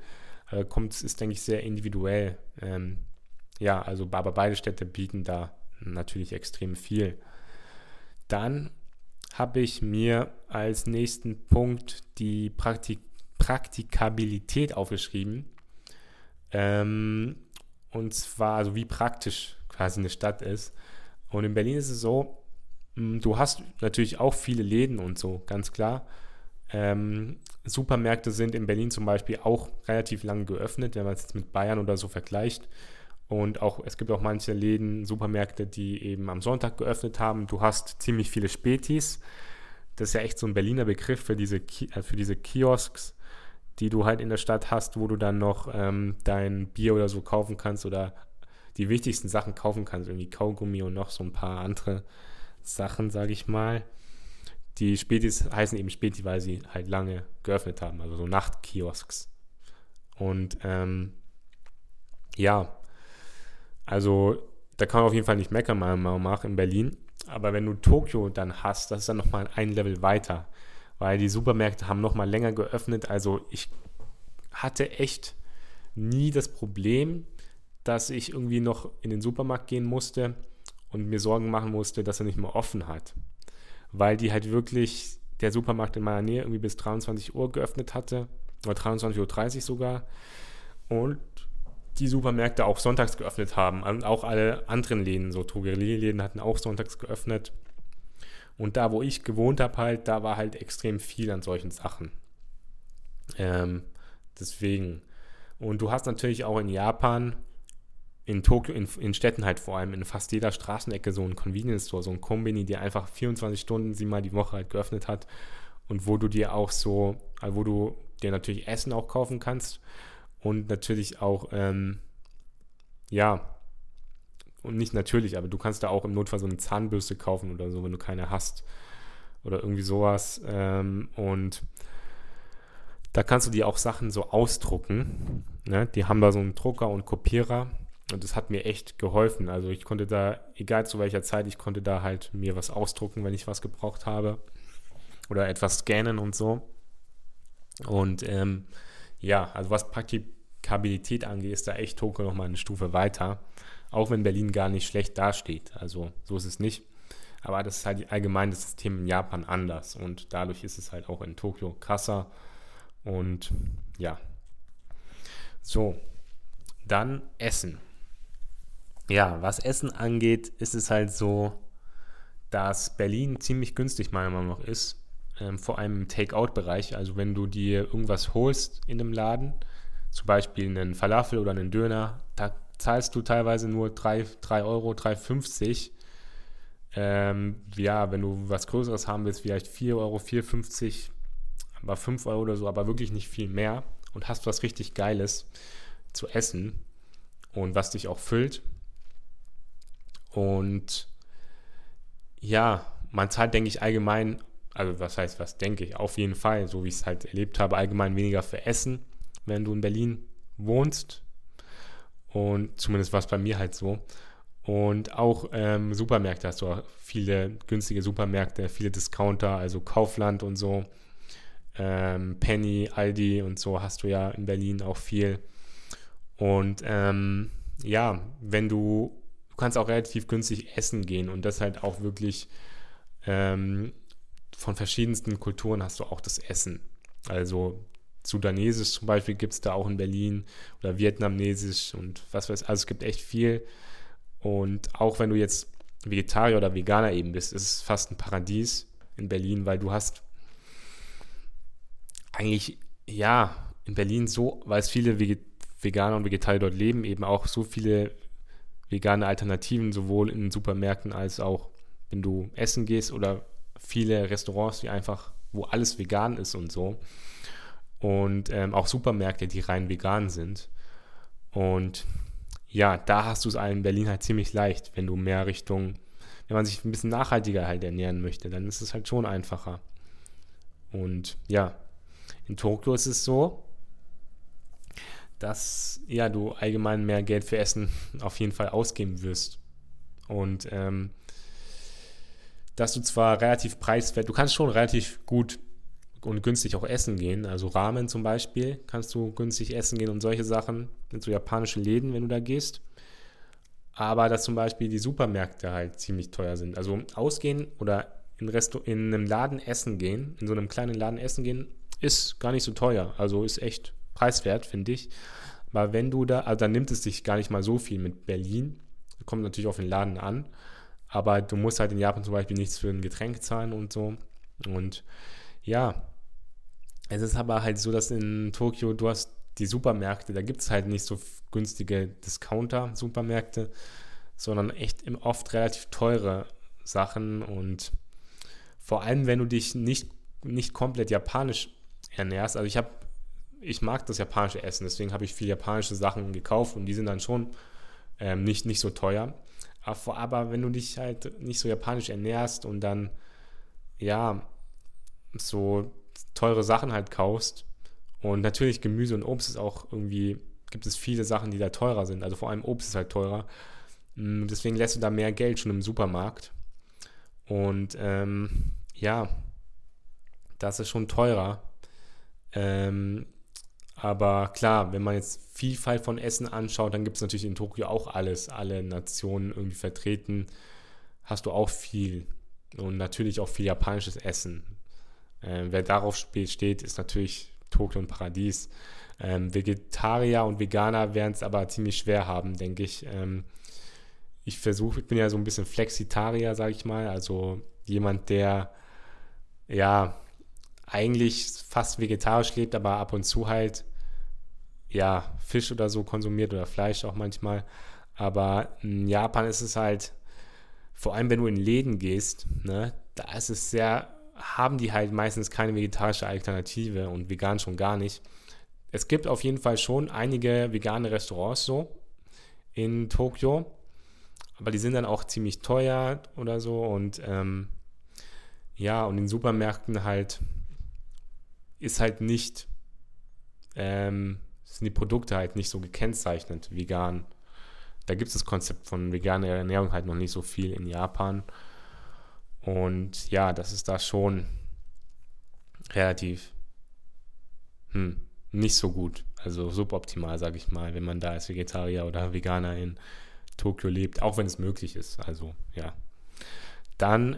Ist, denke ich, sehr individuell. Ja, also aber beide Städte bieten da natürlich extrem viel. Dann habe ich mir als nächsten Punkt die Praktikabilität aufgeschrieben. Und zwar, also wie praktisch quasi eine Stadt ist. Und in Berlin ist es so, du hast natürlich auch viele Läden und so, ganz klar. Supermärkte sind in Berlin zum Beispiel auch relativ lang geöffnet, wenn man es jetzt mit Bayern oder so vergleicht. Und auch es gibt auch manche Läden, Supermärkte, die eben am Sonntag geöffnet haben. Du hast ziemlich viele Spätis. Das ist ja echt so ein Berliner Begriff für diese Kiosks, die du halt in der Stadt hast, wo du dann noch dein Bier oder so kaufen kannst oder die wichtigsten Sachen kaufen kannst, irgendwie Kaugummi und noch so ein paar andere Sachen, sage ich mal. Die Spätis heißen eben Späti, weil sie halt lange geöffnet haben, also so Nachtkiosks. Und ja, also da kann man auf jeden Fall nicht meckern, meiner Meinung nach, in Berlin. Aber wenn du Tokio dann hast, das ist dann nochmal ein Level weiter. Weil die Supermärkte haben nochmal länger geöffnet. Also ich hatte echt nie das Problem, dass ich irgendwie noch in den Supermarkt gehen musste und mir Sorgen machen musste, dass er nicht mehr offen hat. Weil die halt wirklich, der Supermarkt in meiner Nähe irgendwie bis 23 Uhr geöffnet hatte. Oder 23.30 Uhr sogar. Und die Supermärkte auch sonntags geöffnet haben und auch alle anderen Läden, so Drogerieläden hatten auch sonntags geöffnet. Und da, wo ich gewohnt habe, halt, da war halt extrem viel an solchen Sachen. Deswegen. Und du hast natürlich auch in Japan, in Tokio, in Städten halt vor allem, in fast jeder Straßenecke so einen Convenience Store, so einen Konbini, der einfach 24 Stunden, 7 Mal die Woche halt geöffnet hat und wo du dir auch so, wo du dir natürlich Essen auch kaufen kannst. Und natürlich auch, ja, und nicht natürlich, aber du kannst da auch im Notfall so eine Zahnbürste kaufen oder so, wenn du keine hast oder irgendwie sowas. Und da kannst du dir auch Sachen so ausdrucken, ne? Die haben da so einen Drucker und Kopierer Und das hat mir echt geholfen. Also ich konnte da, egal zu welcher Zeit, ich konnte da halt mir was ausdrucken, wenn ich was gebraucht habe. Oder etwas scannen und so. Und ja, also was Praktikabilität angeht, ist da echt Tokio nochmal eine Stufe weiter. Auch wenn Berlin gar nicht schlecht dasteht. Also so ist es nicht. Aber das ist halt allgemein das System in Japan anders. Und dadurch ist es halt auch in Tokio krasser. Und ja. So, dann Essen. Ja, was Essen angeht, ist es halt so, dass Berlin ziemlich günstig meiner Meinung nach ist, vor allem im Take-Out-Bereich. Also wenn du dir irgendwas holst in einem Laden, zum Beispiel einen Falafel oder einen Döner, da zahlst du teilweise nur 3 Euro, 3,50. Ja, wenn du was Größeres haben willst, vielleicht 4 Euro, 4,50, aber 5 Euro oder so, aber wirklich nicht viel mehr. Und hast was richtig Geiles zu essen und was dich auch füllt. Und ja, man zahlt, denke ich, allgemein, also was heißt, was denke ich, auf jeden Fall, so wie ich es halt erlebt habe, allgemein weniger für Essen, wenn du in Berlin wohnst. Und zumindest war es bei mir halt so. Und auch Supermärkte hast du, viele günstige Supermärkte, viele Discounter, also Kaufland und so. Penny, Aldi und so hast du ja in Berlin auch viel. Und ja, wenn du kannst auch relativ günstig essen gehen und das halt auch wirklich von verschiedensten Kulturen hast du auch das Essen. Also Sudanesisch zum Beispiel gibt es da auch in Berlin oder Vietnamesisch und was weiß ich. Also es gibt echt viel. Und auch wenn du jetzt Vegetarier oder Veganer eben bist, ist es fast ein Paradies in Berlin, weil du hast eigentlich, ja, in Berlin so, weil es viele Veganer und Vegetarier dort leben, eben auch so viele vegane Alternativen, sowohl in Supermärkten als auch, wenn du essen gehst oder viele Restaurants, die einfach, wo alles vegan ist und so. Und auch Supermärkte, die rein vegan sind. Und ja, da hast du es in Berlin halt ziemlich leicht, wenn du mehr Richtung, wenn man sich ein bisschen nachhaltiger halt ernähren möchte, dann ist es halt schon einfacher. Und ja, in Tokio ist es so, dass ja, du allgemein mehr Geld für Essen auf jeden Fall ausgeben wirst. Und dass du zwar relativ preiswert, du kannst schon relativ gut und günstig auch essen gehen, also Ramen zum Beispiel kannst du günstig essen gehen und solche Sachen, sind so japanische Läden, wenn du da gehst, aber dass zum Beispiel die Supermärkte halt ziemlich teuer sind. Also ausgehen oder in einem Laden essen gehen, in so einem kleinen Laden essen gehen, ist gar nicht so teuer, also ist echt preiswert, finde ich. Aber wenn du da, also dann nimmt es dich gar nicht mal so viel mit Berlin, kommt natürlich auf den Laden an, aber du musst halt in Japan zum Beispiel nichts für ein Getränk zahlen und so. Und ja, es ist aber halt so, dass in Tokio, du hast die Supermärkte, da gibt es halt nicht so günstige Discounter-Supermärkte, sondern echt oft relativ teure Sachen. Und vor allem, wenn du dich nicht komplett japanisch ernährst, also ich mag das japanische Essen, deswegen habe ich viel japanische Sachen gekauft und die sind dann schon nicht so teuer. Aber wenn du dich halt nicht so japanisch ernährst und dann, ja, so teure Sachen halt kaufst, und natürlich Gemüse und Obst ist auch irgendwie, gibt es viele Sachen, die da teurer sind, also vor allem Obst ist halt teurer, deswegen lässt du da mehr Geld schon im Supermarkt und ja, das ist schon teurer, aber klar, wenn man jetzt Vielfalt von Essen anschaut, dann gibt es natürlich in Tokio auch alles, alle Nationen irgendwie vertreten, hast du auch viel und natürlich auch viel japanisches Essen. Wer darauf steht, ist natürlich Tokio ein Paradies. Vegetarier und Veganer werden es aber ziemlich schwer haben, denke ich. Ich bin ja so ein bisschen Flexitarier, sage ich mal, also jemand, der ja eigentlich fast vegetarisch lebt, aber ab und zu halt ja Fisch oder so konsumiert oder Fleisch auch manchmal. Aber in Japan ist es halt, vor allem wenn du in Läden gehst, ne, da ist es sehr, haben die halt meistens keine vegetarische Alternative und vegan schon gar nicht. Es gibt auf jeden Fall schon einige vegane Restaurants so in Tokio, aber die sind dann auch ziemlich teuer oder so und ja, und in Supermärkten halt ist halt nicht, sind die Produkte halt nicht so gekennzeichnet vegan. Da gibt es das Konzept von veganer Ernährung halt noch nicht so viel in Japan. Und ja, das ist da schon relativ nicht so gut. Also suboptimal, sage ich mal, wenn man da als Vegetarier oder Veganer in Tokio lebt, auch wenn es möglich ist. Also ja. Dann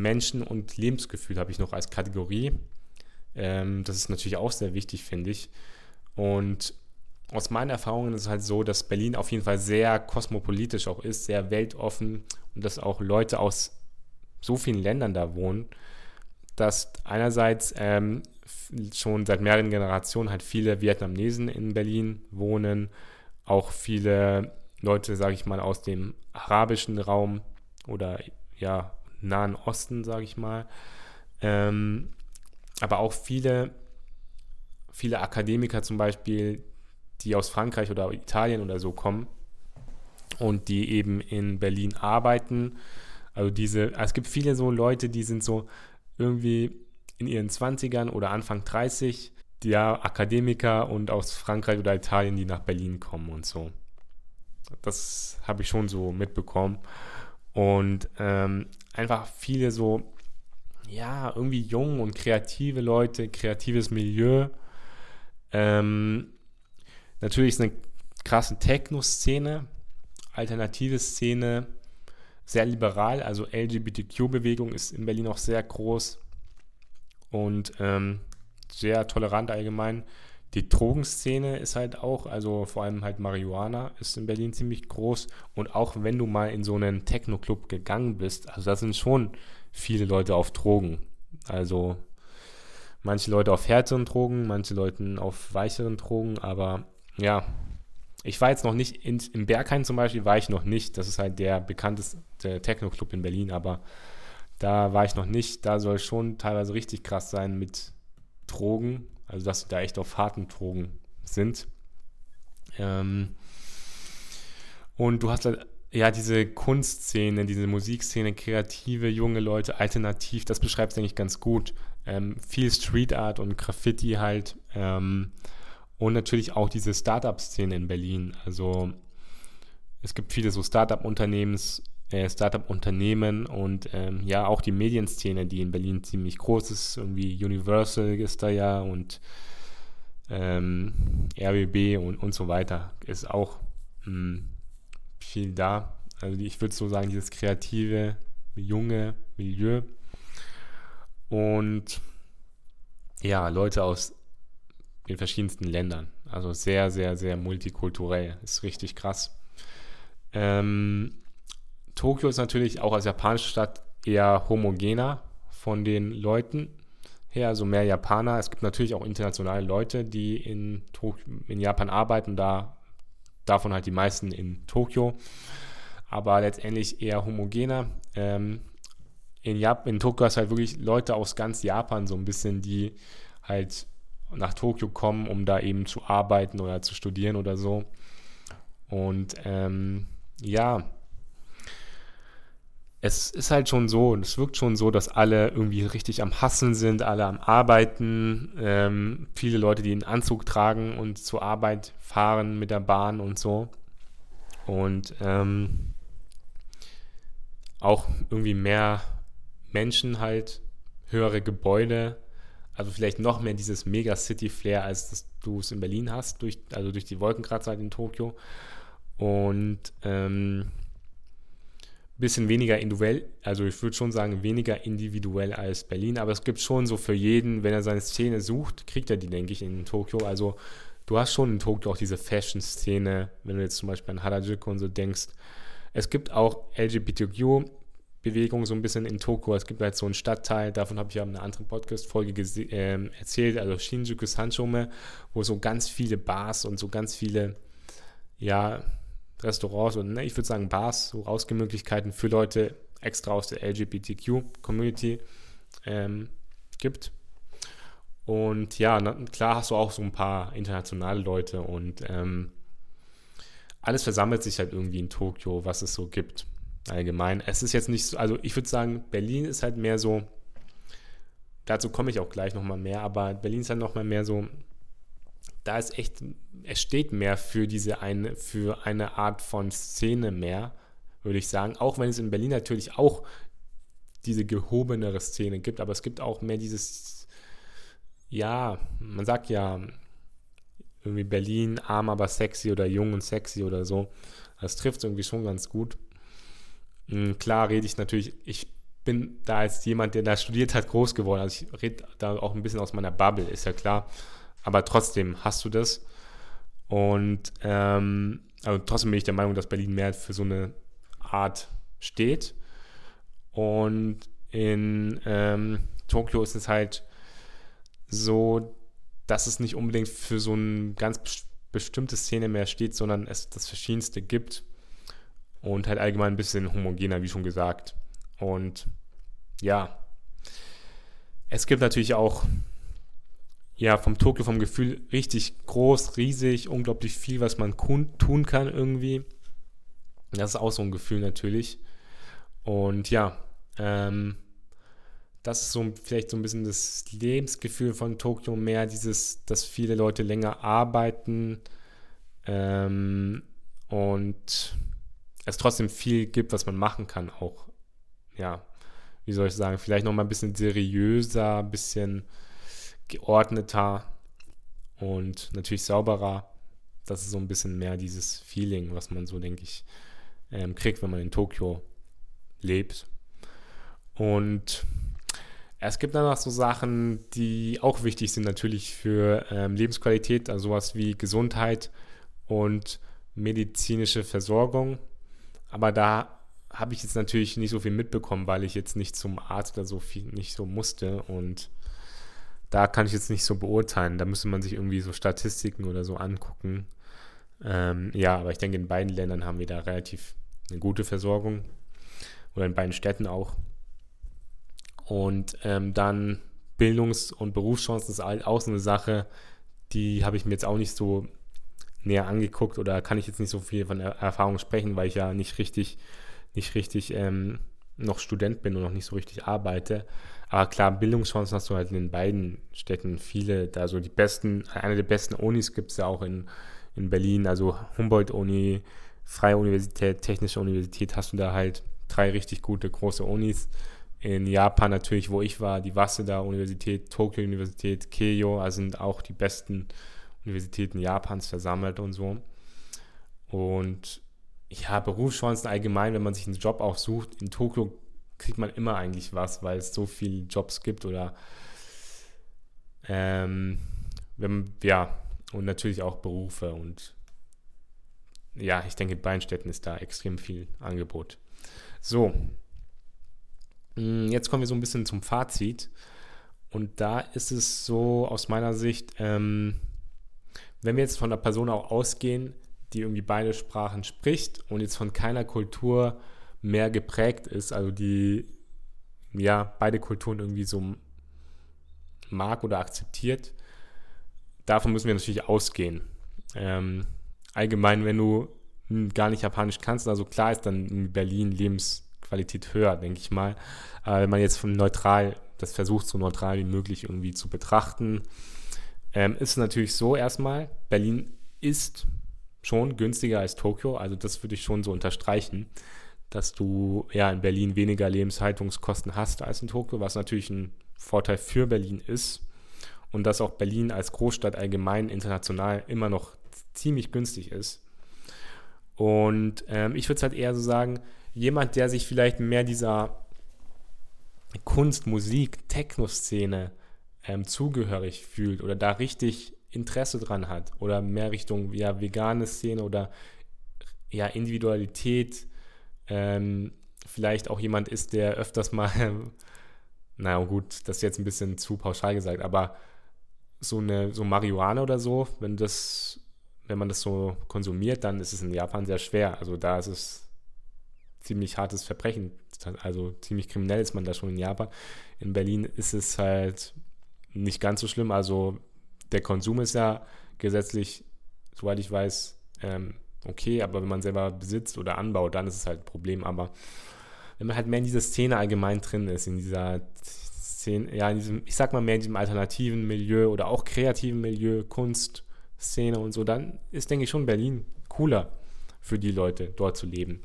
Menschen und Lebensgefühl habe ich noch als Kategorie. Das ist natürlich auch sehr wichtig, finde ich. Und aus meinen Erfahrungen ist es halt so, dass Berlin auf jeden Fall sehr kosmopolitisch auch ist, sehr weltoffen und dass auch Leute aus so vielen Ländern da wohnen, dass einerseits schon seit mehreren Generationen halt viele Vietnamesen in Berlin wohnen, auch viele Leute, sage ich mal, aus dem arabischen Raum oder ja, Nahen Osten, sage ich mal, aber auch viele Akademiker zum Beispiel, die aus Frankreich oder Italien oder so kommen und die eben in Berlin arbeiten. Also es gibt viele so Leute, die sind so irgendwie in ihren 20ern oder Anfang 30, die ja Akademiker und aus Frankreich oder Italien, die nach Berlin kommen und so. Das habe ich schon so mitbekommen. Und einfach viele so, ja, irgendwie jung und kreative Leute, kreatives Milieu. Natürlich ist eine krasse Techno-Szene, alternative Szene, sehr liberal, also LGBTQ-Bewegung ist in Berlin auch sehr groß und sehr tolerant allgemein. Die Drogenszene ist halt auch, also vor allem halt Marihuana ist in Berlin ziemlich groß und auch wenn du mal in so einen Techno-Club gegangen bist, also da sind schon viele Leute auf Drogen, also manche Leute auf härteren Drogen, manche Leute auf weicheren Drogen, aber ja, ich war jetzt noch nicht, im Berghain zum Beispiel war ich noch nicht, das ist halt der bekannteste Techno-Club in Berlin, aber da war ich noch nicht, da soll schon teilweise richtig krass sein mit Drogen, also dass sie da echt auf harten Drogen sind. Und du hast halt, ja, diese Kunstszene, diese Musikszene, kreative, junge Leute, alternativ, das beschreibt es eigentlich ganz gut. Viel Street Art und Graffiti halt, und natürlich auch diese Startup-Szene in Berlin. Also es gibt viele so Startup-Unternehmen und ja, auch die Medienszene, die in Berlin ziemlich groß ist. Irgendwie Universal ist da ja und RBB und so weiter ist auch viel da. Also ich würde so sagen, dieses kreative, junge Milieu. Und ja, Leute aus den verschiedensten Ländern. Also sehr, sehr, sehr multikulturell. Ist richtig krass. Tokio ist natürlich auch als japanische Stadt eher homogener von den Leuten her, also mehr Japaner. Es gibt natürlich auch internationale Leute, die in Japan arbeiten, davon halt die meisten in Tokio. Aber letztendlich eher homogener. In Tokio ist halt wirklich Leute aus ganz Japan so ein bisschen, die halt nach Tokio kommen, um da eben zu arbeiten oder zu studieren oder so. Und ja, es ist halt schon so und es wirkt schon so, dass alle irgendwie richtig am Hasseln sind, alle am Arbeiten, viele Leute, die einen Anzug tragen und zur Arbeit fahren mit der Bahn und so. Und auch irgendwie mehr Menschen halt, höhere Gebäude, also vielleicht noch mehr dieses Mega-City-Flair, als dass du es in Berlin hast, durch die Wolkenkratzer halt in Tokio. Und bisschen weniger individuell, also ich würde schon sagen, weniger individuell als Berlin, aber es gibt schon so für jeden, wenn er seine Szene sucht, kriegt er die, denke ich, in Tokio. Also du hast schon in Tokio auch diese Fashion-Szene, wenn du jetzt zum Beispiel an Harajuku und so denkst. Es gibt auch LGBTQ Bewegung so ein bisschen in Tokio. Es gibt halt so einen Stadtteil, davon habe ich ja in einer anderen Podcast-Folge erzählt, also Shinjuku Sanchome, wo so ganz viele Bars und so ganz viele, ja, Restaurants und ich würde sagen Bars, so Ausgehmöglichkeiten für Leute extra aus der LGBTQ-Community gibt. Und ja, klar hast du auch so ein paar internationale Leute und alles versammelt sich halt irgendwie in Tokio, was es so gibt. Allgemein. Es ist jetzt nicht so, also ich würde sagen, Berlin ist halt mehr so, dazu komme ich auch gleich nochmal mehr, aber Berlin ist halt nochmal mehr so da ist echt, es steht mehr für für eine Art von Szene mehr, würde ich sagen. Auch wenn es in Berlin natürlich auch diese gehobenere Szene gibt, aber es gibt auch mehr dieses, ja, man sagt ja irgendwie Berlin, arm aber sexy oder jung und sexy oder so. Das trifft irgendwie schon ganz gut. Klar rede ich natürlich, ich bin da als jemand, der da studiert hat, groß geworden. Also ich rede da auch ein bisschen aus meiner Bubble, ist ja klar. Aber trotzdem hast du das. Und also trotzdem bin ich der Meinung, dass Berlin mehr für so eine Art steht. Und in Tokio ist es halt so, dass es nicht unbedingt für so eine ganz bestimmte Szene mehr steht, sondern es das Verschiedenste gibt und halt allgemein ein bisschen homogener, wie schon gesagt. Und ja, es gibt natürlich auch ja vom Tokio, vom Gefühl richtig groß, riesig, unglaublich viel, was man tun kann irgendwie. Das ist auch so ein Gefühl natürlich. Und ja, das ist so vielleicht so ein bisschen das Lebensgefühl von Tokio mehr, dieses, dass viele Leute länger arbeiten und es trotzdem viel gibt, was man machen kann auch. Ja, wie soll ich sagen, vielleicht nochmal ein bisschen seriöser, ein bisschen geordneter und natürlich sauberer. Das ist so ein bisschen mehr dieses Feeling, was man so, denke ich, kriegt, wenn man in Tokio lebt. Und es gibt danach so Sachen, die auch wichtig sind natürlich für Lebensqualität, also sowas wie Gesundheit und medizinische Versorgung. Aber da habe ich jetzt natürlich nicht so viel mitbekommen, weil ich jetzt nicht zum Arzt oder so viel nicht so musste. Und da kann ich jetzt nicht so beurteilen. Da müsste man sich irgendwie so Statistiken oder so angucken. Ja, aber ich denke, in beiden Ländern haben wir da relativ eine gute Versorgung. Oder in beiden Städten auch. Und dann Bildungs- und Berufschancen ist halt auch so eine Sache, die habe ich mir jetzt auch nicht so näher angeguckt oder kann ich jetzt nicht so viel von Erfahrung sprechen, weil ich ja nicht richtig noch Student bin und noch nicht so richtig arbeite. Aber klar, Bildungschancen hast du halt in beiden Städten viele, da so die besten, eine der besten Unis gibt es ja auch in Berlin, also Humboldt-Uni, Freie Universität, Technische Universität, hast du da halt 3 richtig gute, große Unis. In Japan natürlich, wo ich war, die Waseda Universität, Tokio Universität, Keio, also sind auch die besten Universitäten Japans versammelt und so. Und ja, Berufschancen allgemein, wenn man sich einen Job auch sucht, in Tokio kriegt man immer eigentlich was, weil es so viele Jobs gibt oder ja, und natürlich auch Berufe und ja, ich denke, in beiden Städten ist da extrem viel Angebot. So, jetzt kommen wir so ein bisschen zum Fazit und da ist es so aus meiner Sicht, wenn wir jetzt von einer Person auch ausgehen, die irgendwie beide Sprachen spricht und jetzt von keiner Kultur mehr geprägt ist, also die ja beide Kulturen irgendwie so mag oder akzeptiert, davon müssen wir natürlich ausgehen. Allgemein, wenn du gar nicht Japanisch kannst, also klar ist dann in Berlin Lebensqualität höher, denke ich mal. Aber wenn man jetzt von neutral, das versucht, so neutral wie möglich irgendwie zu betrachten, ist es natürlich so erstmal, Berlin ist schon günstiger als Tokio, also das würde ich schon so unterstreichen, dass du ja in Berlin weniger Lebenshaltungskosten hast als in Tokio, was natürlich ein Vorteil für Berlin ist und dass auch Berlin als Großstadt allgemein international immer noch ziemlich günstig ist. Und ich würde es halt eher so sagen, jemand, der sich vielleicht mehr dieser Kunst-, Musik-, Techno-Szene zugehörig fühlt oder da richtig Interesse dran hat oder mehr Richtung ja, vegane Szene oder ja, Individualität, vielleicht auch jemand ist, der öfters mal, na gut, das ist jetzt ein bisschen zu pauschal gesagt, aber so Marihuana oder so, wenn man das so konsumiert, dann ist es in Japan sehr schwer. Also da ist es ziemlich hartes Verbrechen. Also ziemlich kriminell ist man da schon in Japan. In Berlin ist es halt nicht ganz so schlimm. Also der Konsum ist ja gesetzlich, soweit ich weiß, okay. Aber wenn man selber besitzt oder anbaut, dann ist es halt ein Problem. Aber wenn man halt mehr in dieser Szene allgemein drin ist, in dieser Szene, ja, in diesem, ich sag mal mehr in diesem alternativen Milieu oder auch kreativen Milieu, Kunst, Szene und so, dann ist, denke ich, schon Berlin cooler für die Leute, dort zu leben.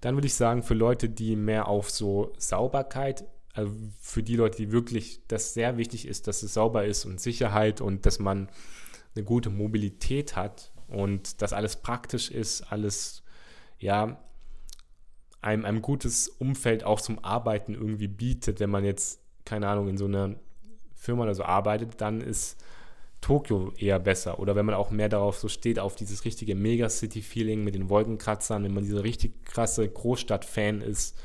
Dann würde ich sagen, für Leute, die mehr auf so Sauberkeit, also für die Leute, die wirklich das sehr wichtig ist, dass es sauber ist und Sicherheit und dass man eine gute Mobilität hat und dass alles praktisch ist, alles, ja, einem gutes Umfeld auch zum Arbeiten irgendwie bietet. Wenn man jetzt, keine Ahnung, in so einer Firma oder so arbeitet, dann ist Tokio eher besser. Oder wenn man auch mehr darauf so steht, auf dieses richtige Megacity-Feeling mit den Wolkenkratzern, wenn man dieser richtig krasse Großstadt-Fan ist,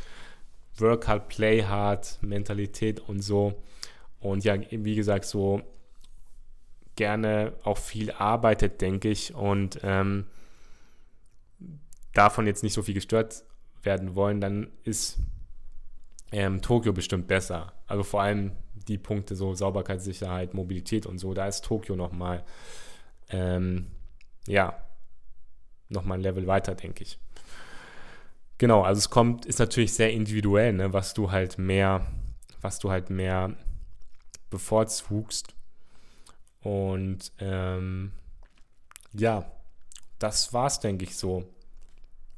Work hard, play hard, Mentalität und so. Und ja, wie gesagt, so gerne auch viel arbeitet, denke ich. Und davon jetzt nicht so viel gestört werden wollen, dann ist Tokio bestimmt besser. Also vor allem die Punkte so Sauberkeit, Sicherheit, Mobilität und so, da ist Tokio nochmal nochmal ein Level weiter, denke ich. Genau, also ist natürlich sehr individuell, ne, was du halt mehr bevorzugst. Und das war's, denke ich, so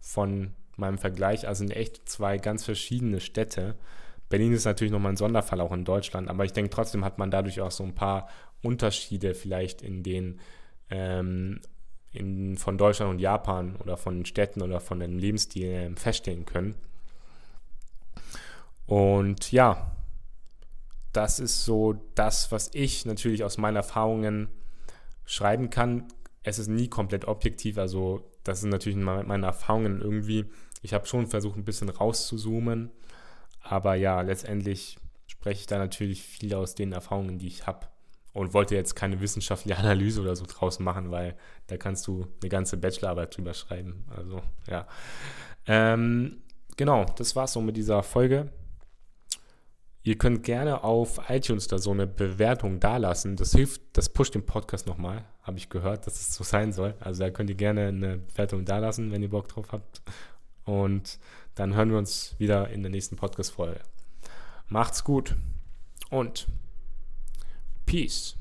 von meinem Vergleich. Also sind echt zwei ganz verschiedene Städte. Berlin ist natürlich nochmal ein Sonderfall auch in Deutschland, aber ich denke trotzdem hat man dadurch auch so ein paar Unterschiede vielleicht in den von Deutschland und Japan oder von Städten oder von dem Lebensstil feststellen können. Und ja, das ist so das, was ich natürlich aus meinen Erfahrungen schreiben kann. Es ist nie komplett objektiv, also das sind natürlich meine Erfahrungen irgendwie. Ich habe schon versucht, ein bisschen rauszuzoomen, aber ja, letztendlich spreche ich da natürlich viel aus den Erfahrungen, die ich habe und wollte jetzt keine wissenschaftliche Analyse oder so draus machen, weil da kannst du eine ganze Bachelorarbeit drüber schreiben. Also ja, genau, das war's so mit dieser Folge. Ihr könnt gerne auf iTunes da so eine Bewertung dalassen. Das hilft, das pusht den Podcast nochmal. Habe ich gehört, dass es so sein soll. Also da könnt ihr gerne eine Bewertung dalassen, wenn ihr Bock drauf habt. Und dann hören wir uns wieder in der nächsten Podcast-Folge. Macht's gut und Peace.